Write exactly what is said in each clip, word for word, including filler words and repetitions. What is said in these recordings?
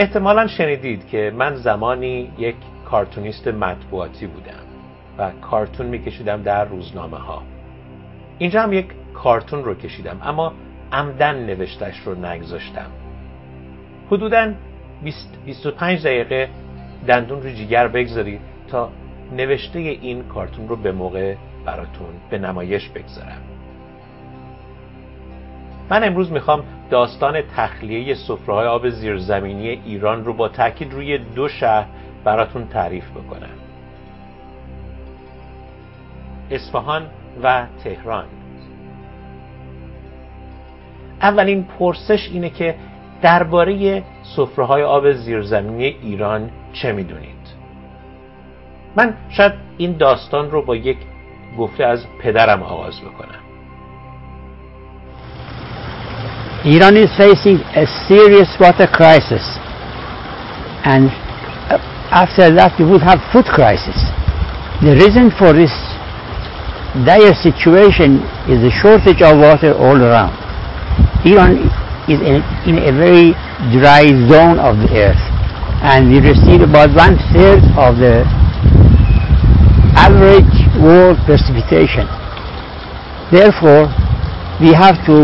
احتمالاً شنیدید که من زمانی یک کارتونیست مطبوعاتی بودم و کارتون میکشیدم در روزنامه ها. اینجا هم یک کارتون رو کشیدم، اما عمدن نوشتش رو نگذاشتم. حدوداً بیست تا بیست و پنج دقیقه دندون رو جیگر بگذارید تا نوشته این کارتون رو به موقع براتون به نمایش بگذارم. من امروز میخوام داستان تخلیه سفره‌های آب زیرزمینی ایران رو با تاکید روی دو شهر براتون تعریف بکنم: اصفهان و تهران. اولین پرسش اینه که درباره سفره‌های آب زیرزمینی ایران چه میدونید؟ من شاید این داستان رو با یک گفته از پدرم آغاز بکنم. Iran is facing a serious water crisis, and after that we would have food crisis. The reason for this dire situation is the shortage of water all around. Iran is in, in a very dry zone of the earth, and we receive about one third of the average world precipitation. Therefore, we have to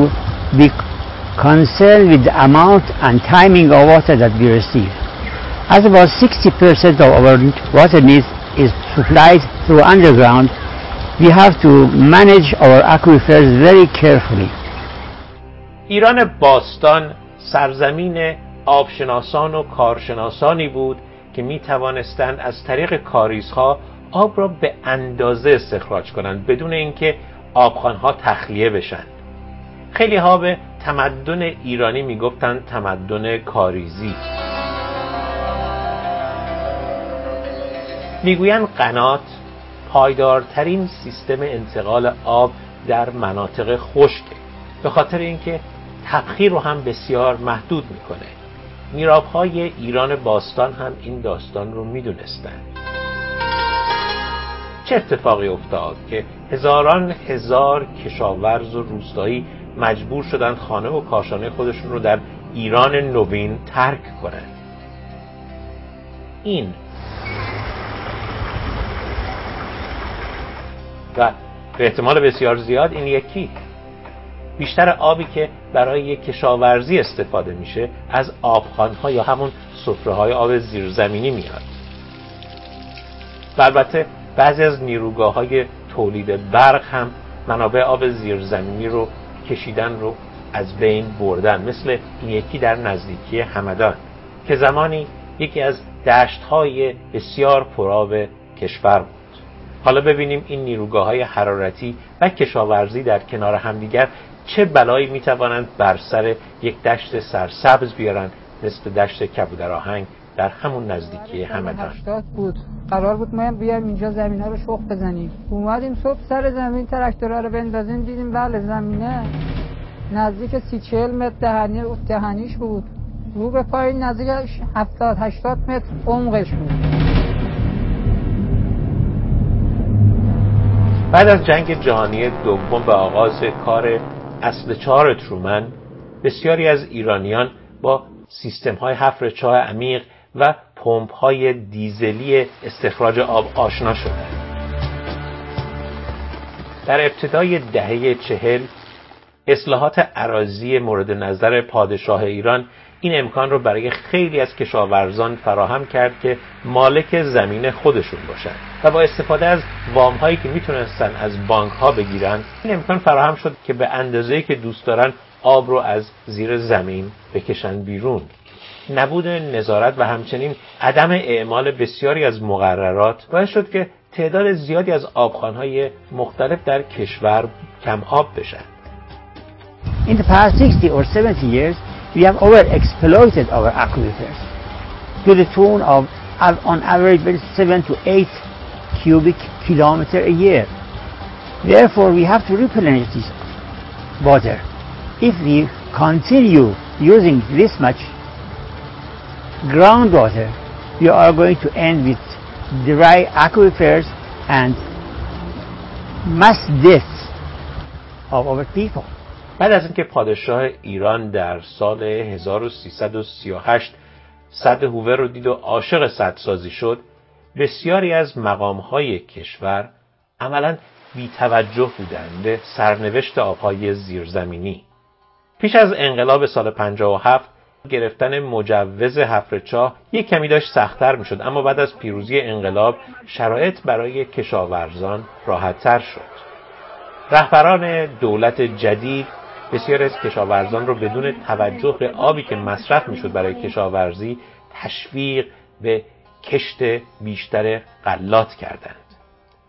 be concerned with the amount and timing of water that we receive, as about sixty percent of our water needs is supplied through underground. We have to manage our aquifers very carefully. ایران باستان سرزمین آبشناسان و کارشناسانی بود که می توانستند از طریق کاریزها آب را به اندازه استخراج کنند بدون اینکه آبخانها تخلیه بشن. خیلی ها به تمدن ایرانی میگفتن تمدن کاریزی. میگوین قنات پایدارترین سیستم انتقال آب در مناطق خشکه، به خاطر اینکه تبخیر رو هم بسیار محدود میکنه. میراب‌های ایران باستان هم این داستان رو میدونستن. چه اتفاقی افتاد که هزاران هزار کشاورز و روستایی مجبور شدن خانه و کاشانه خودشون رو در ایران نوین ترک کنن؟ این و به احتمال بسیار زیاد این یکی، بیشتر آبی که برای یک کشاورزی استفاده میشه از آبخانها یا همون سفره‌های آب زیرزمینی میاد. البته بعضی از نیروگاه‌های تولید برق هم منابع آب زیرزمینی رو کشیدن رو از بین بردن، مثل این یکی در نزدیکی همدان که زمانی یکی از دشت‌های بسیار پرآب کشور بود. حالا ببینیم این نیروگاه‌های حرارتی و کشاورزی در کنار همدیگر چه بلایی می‌توانند بر سر یک دشت سرسبز بیارن مثل دشت کبودرآهنگ در همون نزدیکی همدان. بود قرار بود ما بیایم اینجا زمین‌ها رو شخم بزنیم. اومدیم صبح سر زمین تراکتورها رو بندازیم، دیدیم بله زمینه نزدیک سی چهل متر دهنی دهنیش بود، رو به پایین نزدیک هفتاد هشتاد متر عمقش بود. بعد از جنگ جهانی دوم و آغاز کار اصل چهار ترومن، بسیاری از ایرانیان با سیستم‌های حفر چاه عمیق و پمپ‌های دیزلی استخراج آب آشنا شدند. در ابتدای دهه چهل، اصلاحات اراضی مورد نظر پادشاه ایران این امکان رو برای خیلی از کشاورزان فراهم کرد که مالک زمین خودشون باشن و با استفاده از وام‌هایی که میتونستن از بانک‌ها بگیرن، این امکان فراهم شد که به اندازه‌ای که دوست دارن آب رو از زیر زمین بکشن بیرون. نبود نظارت و همچنین عدم اعمال بسیاری از مقررات باعث شد که تعداد زیادی از آبخانهای مختلف در کشور کم آب بشن. In the past sixty or seventy years we have overexploited our aquifers to the tune of on average seven to eight cubic kilometer a year. Therefore we have to replenish this water. If we continue using this much groundwater, we are going to end with dry aquifers and mass deaths of our people. بعد از اینکه پادشاه ایران در سال هزار و سیصد و سی و هشت سد هوور رو دید و عاشق سدسازی شد، بسیاری از مقام‌های کشور عملاً بی‌توجه بودند به سرنوشت آب‌های زیرزمینی. پیش از انقلاب سال پنجاه و هفت گرفتن مجوز حفر چاه یک کمی داشت سخت‌تر می‌شد، اما بعد از پیروزی انقلاب شرایط برای کشاورزان راحت‌تر شد. رهبران دولت جدید بسیاری از کشاورزان را بدون توجه به آبی که مصرف می‌شد برای کشاورزی تشویق به کشت بیشتر غلات کردند.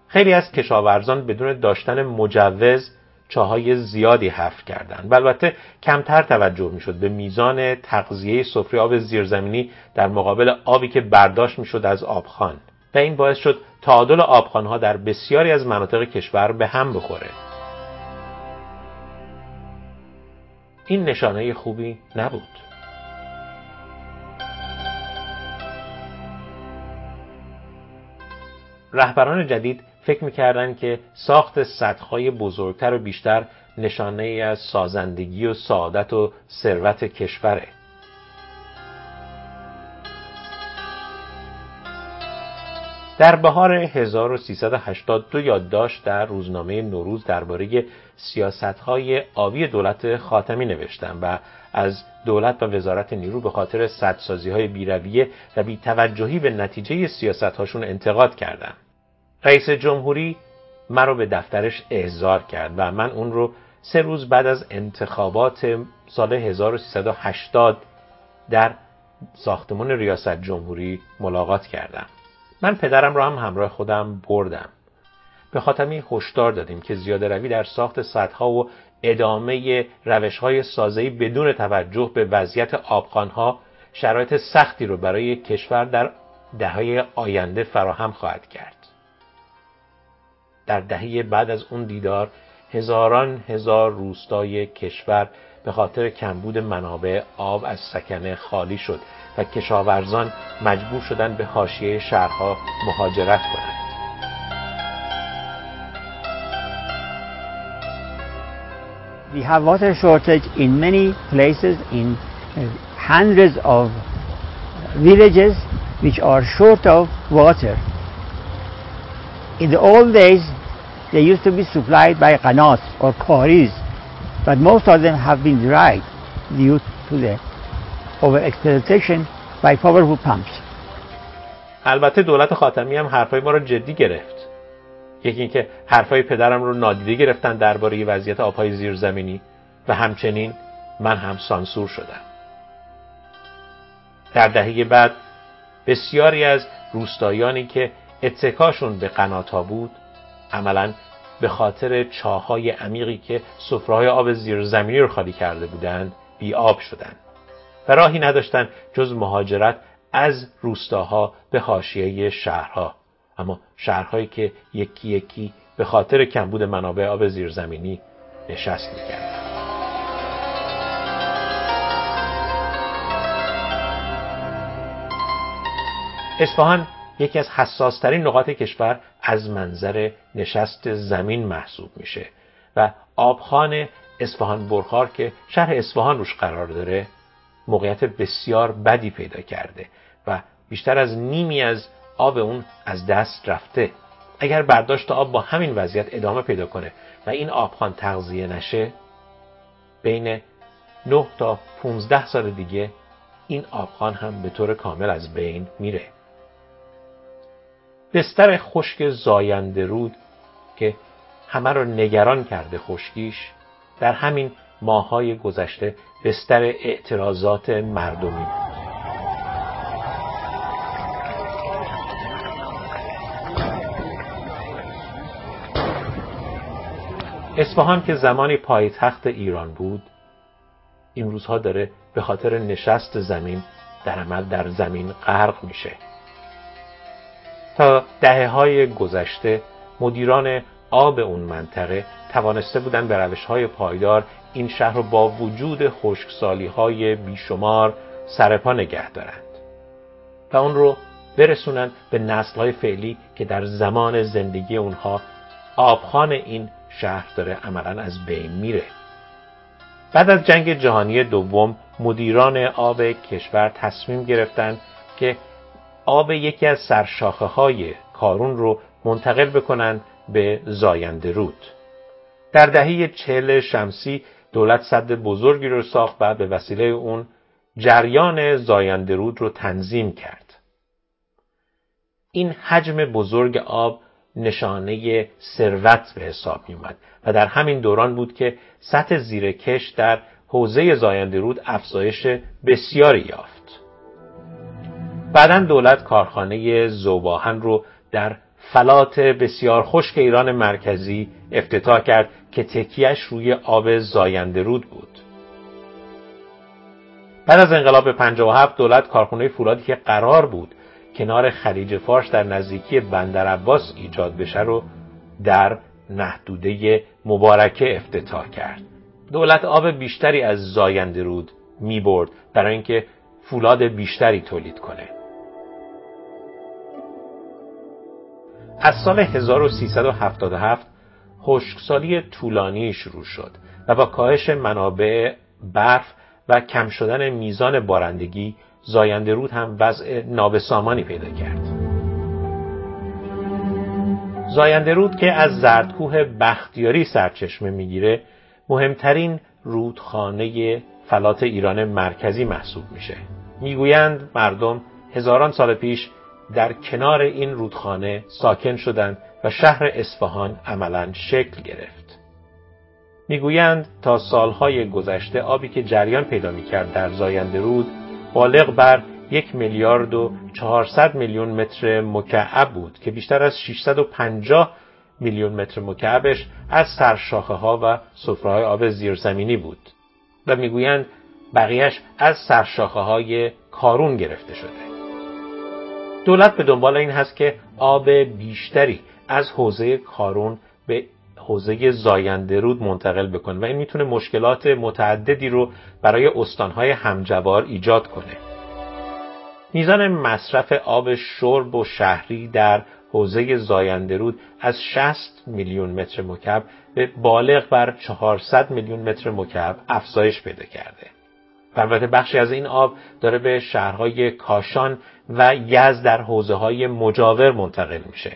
خیلی از کشاورزان بدون داشتن مجوز چاهای زیادی حفر کردند. البته کمتر توجه می‌شد به میزان تغذیه سفره آب زیرزمینی در مقابل آبی که برداشت می‌شد از آبخوان و این باعث شد تعادل آبخوان‌ها در بسیاری از مناطق کشور به هم بخوره. این نشانه خوبی نبود. رهبران جدید فکر می‌کردند که ساخت سدهای بزرگتر و بیشتر نشانه ای از سازندگی و سعادت و ثروت کشوره. در بهار هزار و سیصد و هشتاد و دو یادداشت در روزنامه نوروز درباره سیاست‌های آبی دولت خاتمی نوشتم و از دولت و وزارت نیرو به خاطر سدسازی‌های بی‌رویه و بی‌توجهی به نتیجه سیاست‌هاشون انتقاد کردم. رئیس جمهوری مرا به دفترش احضار کرد و من اون رو سه روز بعد از انتخابات سال هزار و سیصد و هشتاد در ساختمان ریاست جمهوری ملاقات کردم. من پدرم را هم همراه خودم بردم. به خاتمی هشدار دادیم که زیاده روی در ساخت سدها و ادامه روش‌های سازه‌ای بدون توجه به وضعیت آبخوان‌ها شرایط سختی رو برای کشور در دهه‌های آینده فراهم خواهد کرد. در دهه بعد از اون دیدار هزاران هزار روستای کشور به خاطر کمبود منابع آب از سکنه خالی شد و کشاورزان مجبور شدند به حاشیه شهرها مهاجرت کنند. We have water shortage in many places, in hundreds of villages which are short of water. In the old days they used to be supplied by qanats or qaris, but most of them have been dried due to the overexploitation by powerful pumps. البته دولت خاتمی هم حرفای ما رو جدی گرفت. یکی اینکه حرفای پدرم رو نادیده گرفتن درباره وضعیت آب‌های زیرزمینی و همچنین من هم سانسور شدم. در دهه بعد بسیاری از روستایانی که اتکاشون به قنات‌ها بود عملاً به خاطر چاهای عمیقی که سفره‌های آب زیرزمینی رو خالی کرده بودند بی آب شدند و راهی نداشتند جز مهاجرت از روستاها به حاشیه شهرها، اما شهرهایی که یکی یکی به خاطر کمبود منابع آب زیرزمینی نشست می‌کردند. اصفهان یکی از حساس‌ترین نقاط کشور از منظر نشست زمین محسوب میشه و آبخوان اصفهان برخار که شهر اصفهان روش قرار داره موقعیت بسیار بدی پیدا کرده و بیشتر از نیمی از آب اون از دست رفته. اگر برداشت آب با همین وضعیت ادامه پیدا کنه و این آبخوان تغذیه نشه، بین نه تا پانزده سال دیگه این آبخوان هم به طور کامل از بین میره. بستر خشک زاینده رود که همه رو نگران کرده خشکیش، در همین ماه‌های گذشته بستر اعتراضات مردمی بود. اصفهان که زمانی پایتخت ایران بود، این روزها داره به خاطر نشست زمین در عمل در زمین غرق میشه. تا دهه‌های گذشته مدیران آب اون منطقه توانسته بودن به روش‌های پایدار این شهر رو با وجود خشکسالی‌های بیشمار سرپا نگه دارند و اون رو برسونن به نسل‌های فعلی که در زمان زندگی اونها آبخوان این شهر داره عملاً از بین میره. بعد از جنگ جهانی دوم مدیران آب کشور تصمیم گرفتند که آب یکی از سرشاخه های کارون رو منتقل بکنند به زاینده رود. در دهه چهل شمسی دولت سد بزرگی رو ساخت و به وسیله اون جریان زاینده رود رو تنظیم کرد. این حجم بزرگ آب نشانه ثروت به حساب می اومد و در همین دوران بود که سطح زیرکش در حوزه زاینده رود افزایش بسیاری یافت. بعداً دولت کارخانه زوباهن رو در فلات بسیار خشک ایران مرکزی افتتاح کرد که تکیه‌اش روی آب زاینده رود بود. بعد از انقلاب پنجاه و هفت دولت کارخانه فولادی که قرار بود کنار خلیج فارس در نزدیکی بندر عباس ایجاد بشه رو در محدوده مبارکه افتتاح کرد. دولت آب بیشتری از زاینده رود می برد برای اینکه فولاد بیشتری تولید کنه. از سال هزار و سیصد و هفتاد و هفت خشکسالی طولانی شروع شد و با کاهش منابع برف و کم شدن میزان بارندگی زاینده رود هم وضع نابسامانی پیدا کرد. زاینده رود که از زردکوه بختیاری سرچشمه میگیره مهمترین رودخانه فلات ایران مرکزی محسوب میشه. میگویند مردم هزاران سال پیش در کنار این رودخانه ساکن شدند و شهر اصفهان عملاً شکل گرفت. میگویند تا سالهای گذشته آبی که جریان پیدا میکرد در زاینده رود بالغ بر یک میلیارد و چهارصد میلیون متر مکعب بود که بیشتر از ششصد و پنجاه میلیون متر مکعبش از سرشاخه ها و سفره های آب زیرزمینی بود و میگویند بقیهش از سرشاخه های کارون گرفته شده. دولت به دنبال این هست که آب بیشتری از حوزه کارون به حوزه زاینده رود منتقل بکنه و این میتونه مشکلات متعددی رو برای استانهای همجوار ایجاد کنه. میزان مصرف آب شرب و شهری در حوزه زاینده رود از شصت میلیون متر مکعب به بالغ بر چهارصد میلیون متر مکعب افزایش پیدا کرده. البته بخشی از این آب داره به شهرهای کاشان و یزد در حوزه‌های مجاور منتقل میشه.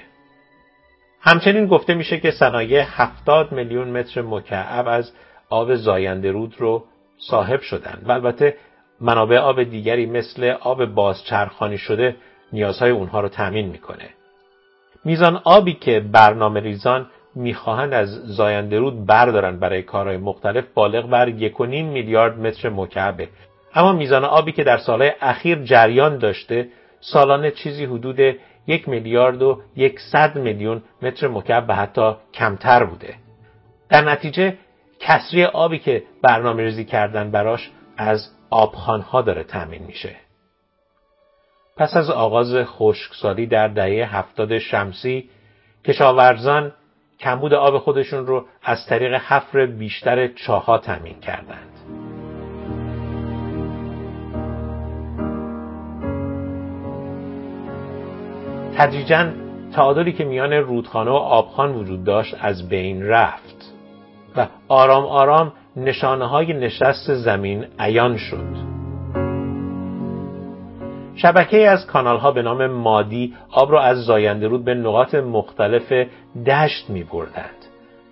همچنین گفته میشه که صنایع هفتاد میلیون متر مکعب از آب زاینده رود رو صاحب شدند و البته منابع آب دیگری مثل آب بازچرخانی شده نیازهای اونها رو تامین میکنه. میزان آبی که برنامه ریزان میخواهند از زاینده رود بردارن برای کارهای مختلف بالغ بر یک و نیم میلیارد متر مکعبه، اما میزان آبی که در سالهای اخیر جریان داشته سالانه چیزی حدود یک میلیارد و یکصد میلیون متر مکعب و حتی کمتر بوده. در نتیجه کسری آبی که برنامه ریزی کردن براش از آبخانها داره تامین میشه. پس از آغاز خشکسالی در دهه هفتاد شمسی کشاورزان کمبود آب خودشون رو از طریق حفر بیشتر چاه‌ها تامین کردند. تدریجاً تعادلی که میان رودخانه و آبخوان وجود داشت از بین رفت و آرام آرام نشانه‌های نشست زمین عیان شد. شبکه‌ای از کانال‌ها به نام مادی آب را از زاینده رود به نقاط مختلف دشت می‌بردند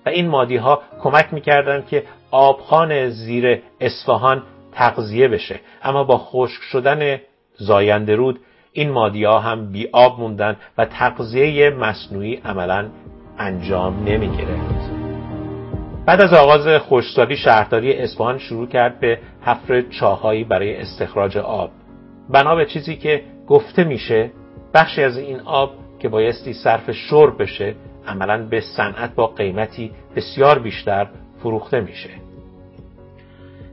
و این مادی‌ها کمک می‌کردند که آبخوان زیر اصفهان تغذیه بشه، اما با خشک شدن زاینده رود این مادی‌ها هم بی آب موندن و تغذیه مصنوعی عملاً انجام نمی‌گرفت. بعد از آغاز خشکسالی شهرداری اصفهان شروع کرد به حفر چاه‌هایی برای استخراج آب. بنا به چیزی که گفته میشه بخشی از این آب که بایستی صرف شرب بشه عملاً به صنعت با قیمتی بسیار بیشتر فروخته میشه.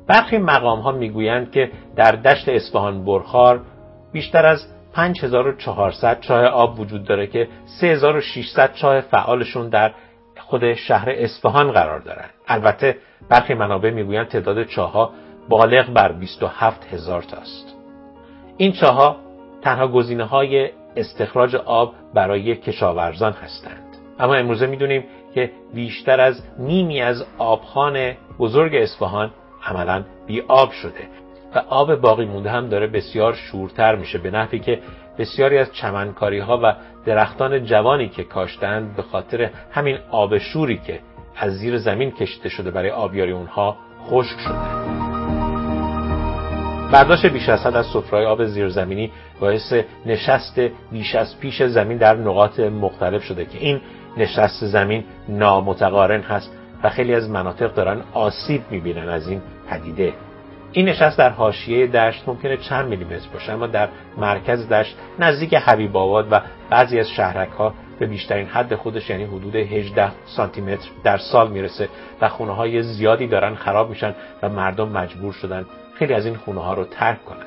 برخی مقام‌ها میگویند که در دشت اصفهان برخار بیشتر از پنج هزار و چهارصد چاه آب وجود داره که سه هزار و ششصد چاه فعالشون در خود شهر اصفهان قرار دارن. البته برخی منابع میگویند تعداد چاه‌ها بالغ بر بیست و هفت هزار تاست. این چاه‌ها تنها گزینه‌های استخراج آب برای کشاورزان هستند، اما امروزه می‌دونیم که بیشتر از نیمی از آبخوان بزرگ اصفهان عملاً بی‌آب شده و آب باقی مونده هم داره بسیار شورتر میشه، به نحوی که بسیاری از چمنکاری‌ها و درختان جوانی که کاشتند به خاطر همین آب شوری که از زیر زمین کشیده شده برای آبیاری اونها خشک شده. برداشت بیش از حد از سفره‌های آب زیرزمینی باعث نشست بیش از پیش زمین در نقاط مختلف شده که این نشست زمین نامتقارن هست و خیلی از مناطق دارن آسیب می‌بینن از این پدیده. این نشست در حاشیه دشت ممکنه چند میلیمتر باشه، اما در مرکز دشت نزدیک حبیب آباد و بعضی از شهرک‌ها به بیشترین حد خودش یعنی حدود هجده سانتی متر در سال میرسه و خونه‌های زیادی دارن خراب میشن و مردم مجبور شدن خیلی از این خونه‌ها رو ترک کنند.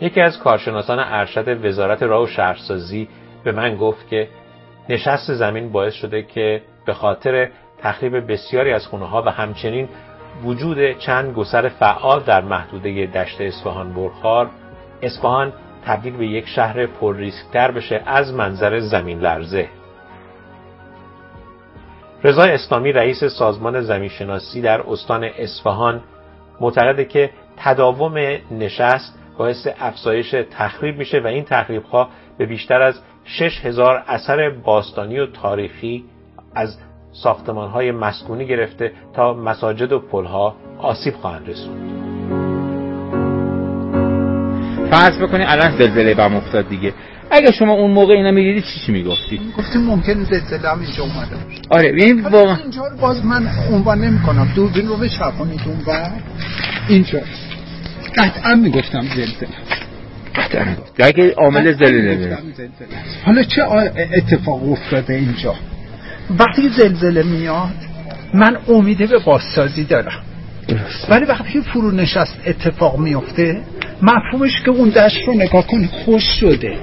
یکی از کارشناسان ارشد وزارت راه و شهرسازی به من گفت که نشست زمین باعث شده که به خاطر تخریب بسیاری از خونه‌ها و همچنین وجود چند گسر فعال در محدوده دشت اصفهان برخار، اصفهان تبدیل به یک شهر پر ریسک‌تر بشه از منظر زمین لرزه. رضا اسلامی رئیس سازمان زمینشناسی در استان اصفهان معتقده که تداوم نشست باعث افزایش تخریب میشه و این تخریب‌ها به بیشتر از شش هزار اثر باستانی و تاریخی از ساختمان‌های مسکونی گرفته تا مساجد و پل‌ها آسیب خواهند رسوند. فرض بکنید الان زلزله بم افتاد دیگه، اگه شما اون موقع اینا می‌دیدید چی چی می‌گفتید؟ گفتم ممکن زلزله هم اینجا اومده. آره ببین واقعا اینجا رو باز من عنوان نمی‌کنم، دوربین رو بچرخونید اونور اینجا. قطعاً می‌گفتم زلزله. قطعاً. اگه عامل زلزله حالا چه اتفاق افتاده اینجا؟ وقتی زلزله میاد من امیده به بازسازی دارم، ولی وقتی فرونشست اتفاق میفته مفهومش که اون دشت رو نگاه کن خوش شده،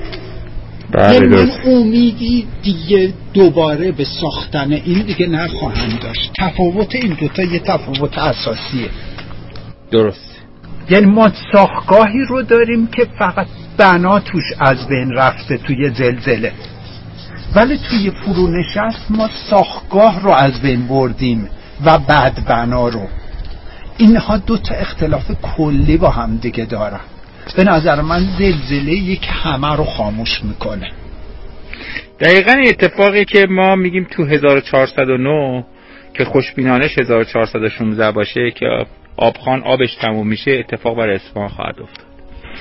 یعنی من امیدی دیگه دوباره به ساختن این دیگه نخواهم داشت. تفاوت این دوتا یه تفاوت اساسیه. درست، یعنی ما ساختگاهی رو داریم که فقط بنا توش از بین رفته توی زلزله، ولی توی فرونشست ما ساختگاه رو از بین بردیم و بعد بنا رو. اینها دو تا اختلاف کلی با هم دیگه دارن. به نظر من زلزله یک همه رو خاموش میکنه. دقیقاً اتفاقی که ما میگیم تو هزار و چهارصد و نه که خوشبینانش هزار و چهارصد و شانزده باشه که آبخان آبش تموم میشه اتفاق برای اصفهان خواهد افتاد.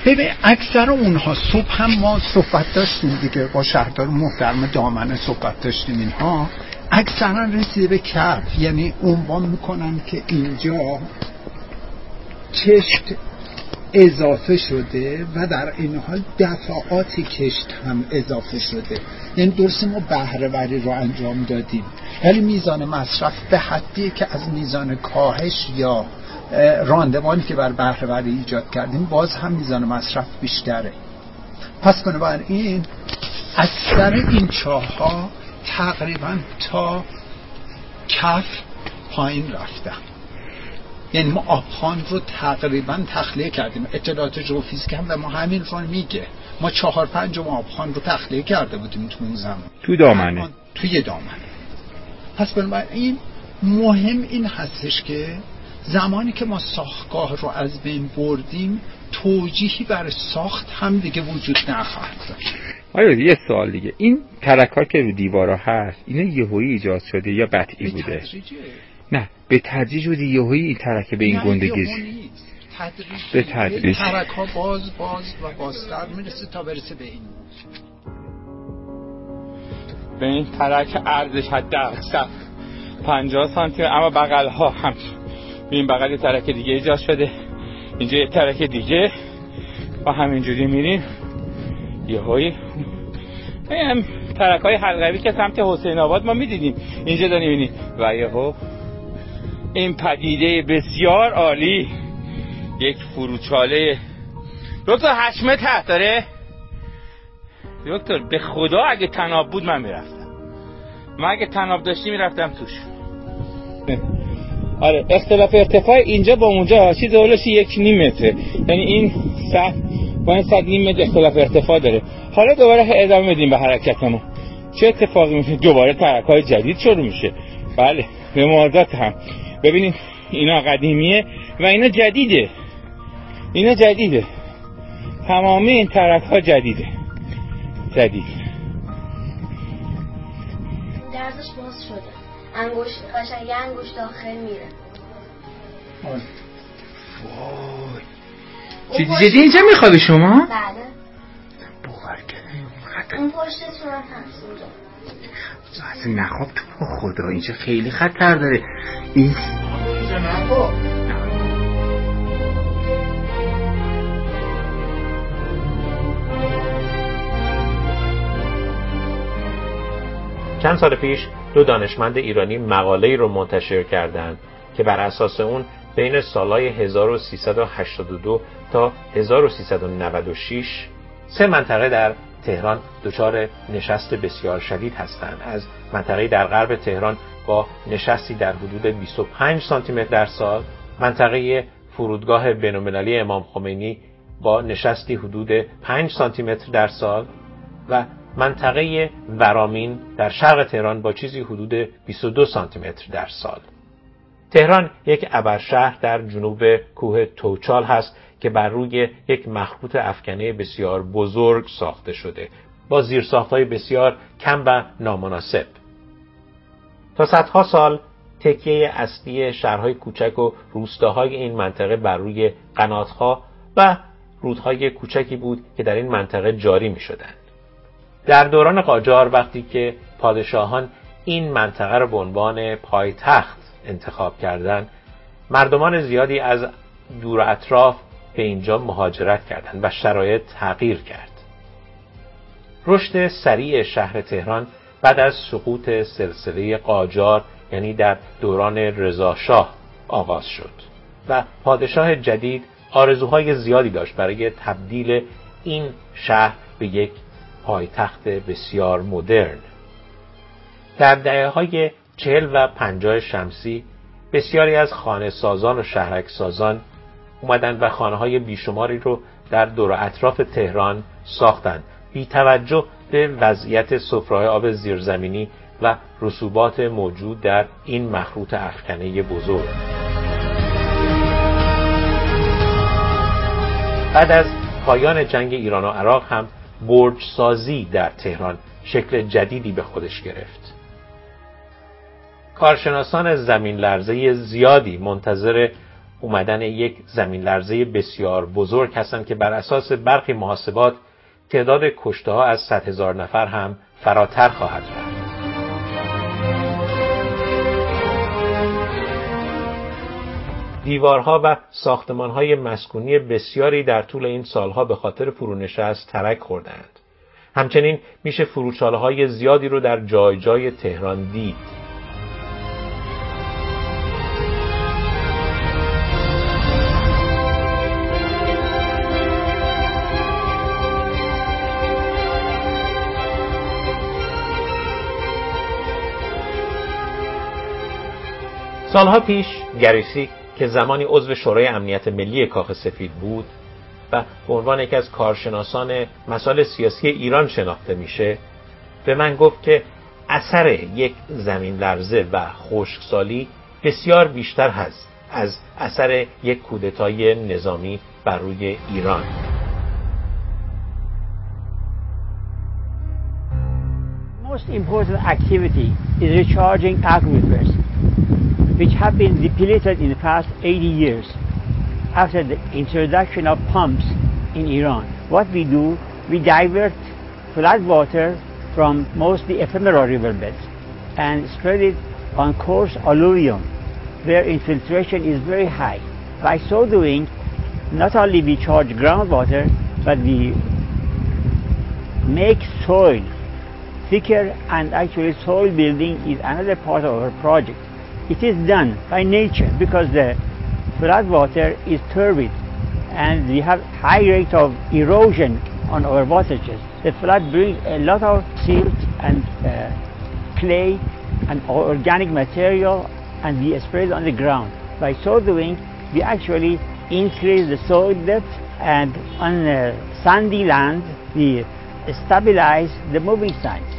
ببین اکثر اونها صبح هم ما صحبت داشتیم دیگه با شهردار محترم دامنه صحبت داشتیم، اینها اکثرا رسیده به کف، یعنی عنوان میکنن که اینجا کشت اضافه شده و در این حال دفعات کشت هم اضافه شده، یعنی درسته ما بهره‌وری رو انجام دادیم ولی میزان مصرف به حدیه که از میزان کاهش یا راندمانی که بر بهره‌وری ایجاد کردیم باز هم میزان مصرف بیشتره. پس بنابراین اکثر این چاه‌ها تقریبا تا کف پایین رفتن، یعنی ما آبخان رو تقریبا تخلیه کردیم. اطلاعات ژوفیزیک هم به ما همین رو میگه، ما چهار پنجم آبخان رو تخلیه کرده بودیم تو اون زمان تو دامنه توی دامنه. پس بنابراین مهم این هستش که زمانی که ما ساختگاه رو از بین بردیم توجیهی برای ساخت هم دیگه وجود نخواهد داشت. آره یه سوال دیگه، این ترک‌ها که رو دیوارا هست اینا یهویی ایجاد شده یا بدعی بوده؟ تدریجه. نه به تدریج بود یهویی این ترک به این گندگی به تدریج ترک‌ها باز باز و بازتر میرسه تا برسه به این به این ترک ارزش حد اکثر پنجاه سانتی، اما بغل‌ها هم این بغل یه ترک دیگه ایجاد شده، اینجا یه ترک دیگه و همینجوری میریم یه های این ترک های حلقوی که سمت حسین آباد ما میدیدیم اینجا داریم میبینیم و یه ها این پدیده بسیار عالی یک فروچاله. دکتر هشت متر داره دکتر، به خدا اگه تناب بود من میرفتم، من اگه تناب داشتی میرفتم توش. آره اختلاف ارتفاع اینجا با اونجا چیز اولش یک نیم متره، یعنی این سطح با این سطح نیم متر اختلاف ارتفاع داره. حالا دوباره ادامه میدیم به حرکتمون، چه اتفاقی میفته؟ دوباره ترک‌های جدید شروع میشه. بله به موازات هم ببینید اینا قدیمیه و اینا جدیده، اینا جدیده، تمام این ترک ها جدیده، جدید درزش باز شده، انگوشت قشنگ یه انگوشت داخل میره. آه. وای جدی جدی اینجا میخوابی شما؟ بله اون پشت صورت هست اونجا اصلا نخواب تو خدا اینجا خیلی خطر داره این اینجا نخواب چند سال پیش دو دانشمند ایرانی مقاله‌ای رو منتشر کردند که بر اساس اون بین سالهای هزار و سیصد و هشتاد و دو تا هزار و سیصد و نود و شش سه منطقه در تهران دچار نشست بسیار شدید هستند. از منطقه در غرب تهران با نشستی در حدود بیست و پنج سانتی متر در سال، منطقه فرودگاه بین‌المللی امام خمینی با نشستی حدود پنج سانتی متر در سال و منطقه ورامین در شرق تهران با چیزی حدود بیست و دو سانتی متر در سال. تهران یک ابرشهر در جنوب کوه توچال هست که بر روی یک مخروط افکنه بسیار بزرگ ساخته شده با زیرساخت‌های بسیار کم و نامناسب. تا صدها سال تکیه اصلی شهرهای کوچک و روستاهای این منطقه بر روی قنات‌ها و رودهای کوچکی بود که در این منطقه جاری می‌شدند. در دوران قاجار وقتی که پادشاهان این منطقه را به عنوان پایتخت انتخاب کردند، مردمان زیادی از دور اطراف به اینجا مهاجرت کردند و شرایط تغییر کرد. رشد سریع شهر تهران بعد از سقوط سلسله قاجار یعنی در دوران رضا شاه آغاز شد و پادشاه جدید آرزوهای زیادی داشت برای تبدیل این شهر به یک پایتخت بسیار مدرن. در دهه‌های چهل و پنجاه شمسی بسیاری از خانه سازان و شهرک سازان اومدن و خانه‌های بیشماری رو در دور اطراف تهران ساختن، بی توجه به وضعیت سفره‌های آب زیرزمینی و رسوبات موجود در این مخروط افکنه بزرگ. بعد از پایان جنگ ایران و عراق هم برج سازی در تهران شکل جدیدی به خودش گرفت. کارشناسان زمین لرزه زیادی منتظر اومدن یک زمین لرزه بسیار بزرگ هستند که بر اساس برخی محاسبات تعداد کشته ها از صد هزار نفر هم فراتر خواهد رفت. دیوارها و ساختمانهای مسکونی بسیاری در طول این سالها به خاطر فرونشست ترک خوردند. همچنین میشه فروچاله‌های زیادی رو در جای جای تهران دید. سالها پیش گریسی که زمانی عضو شورای امنیت ملی کاخ سفید بود و به عنوان یکی از کارشناسان مسائل سیاسی ایران شناخته میشه، به من گفت که اثر یک زمین لرزه و خشکسالی بسیار بیشتر هست از اثر یک کودتای نظامی بر روی ایران. Most important activity is recharging aquifers. Which have been depleted in the past eighty years after the introduction of pumps in Iran. What we do, we divert flood water from mostly ephemeral riverbeds and spread it on coarse alluvium where infiltration is very high. By so doing, not only we charge groundwater, but we make soil thicker, and actually soil building is another part of our project. It is done by nature because the flood water is turbid and we have high rate of erosion on our watersheds. The flood brings a lot of silt and uh, clay and organic material, and we spread it on the ground. By so doing, we actually increase the soil depth, and on uh, sandy land we stabilize the moving sides.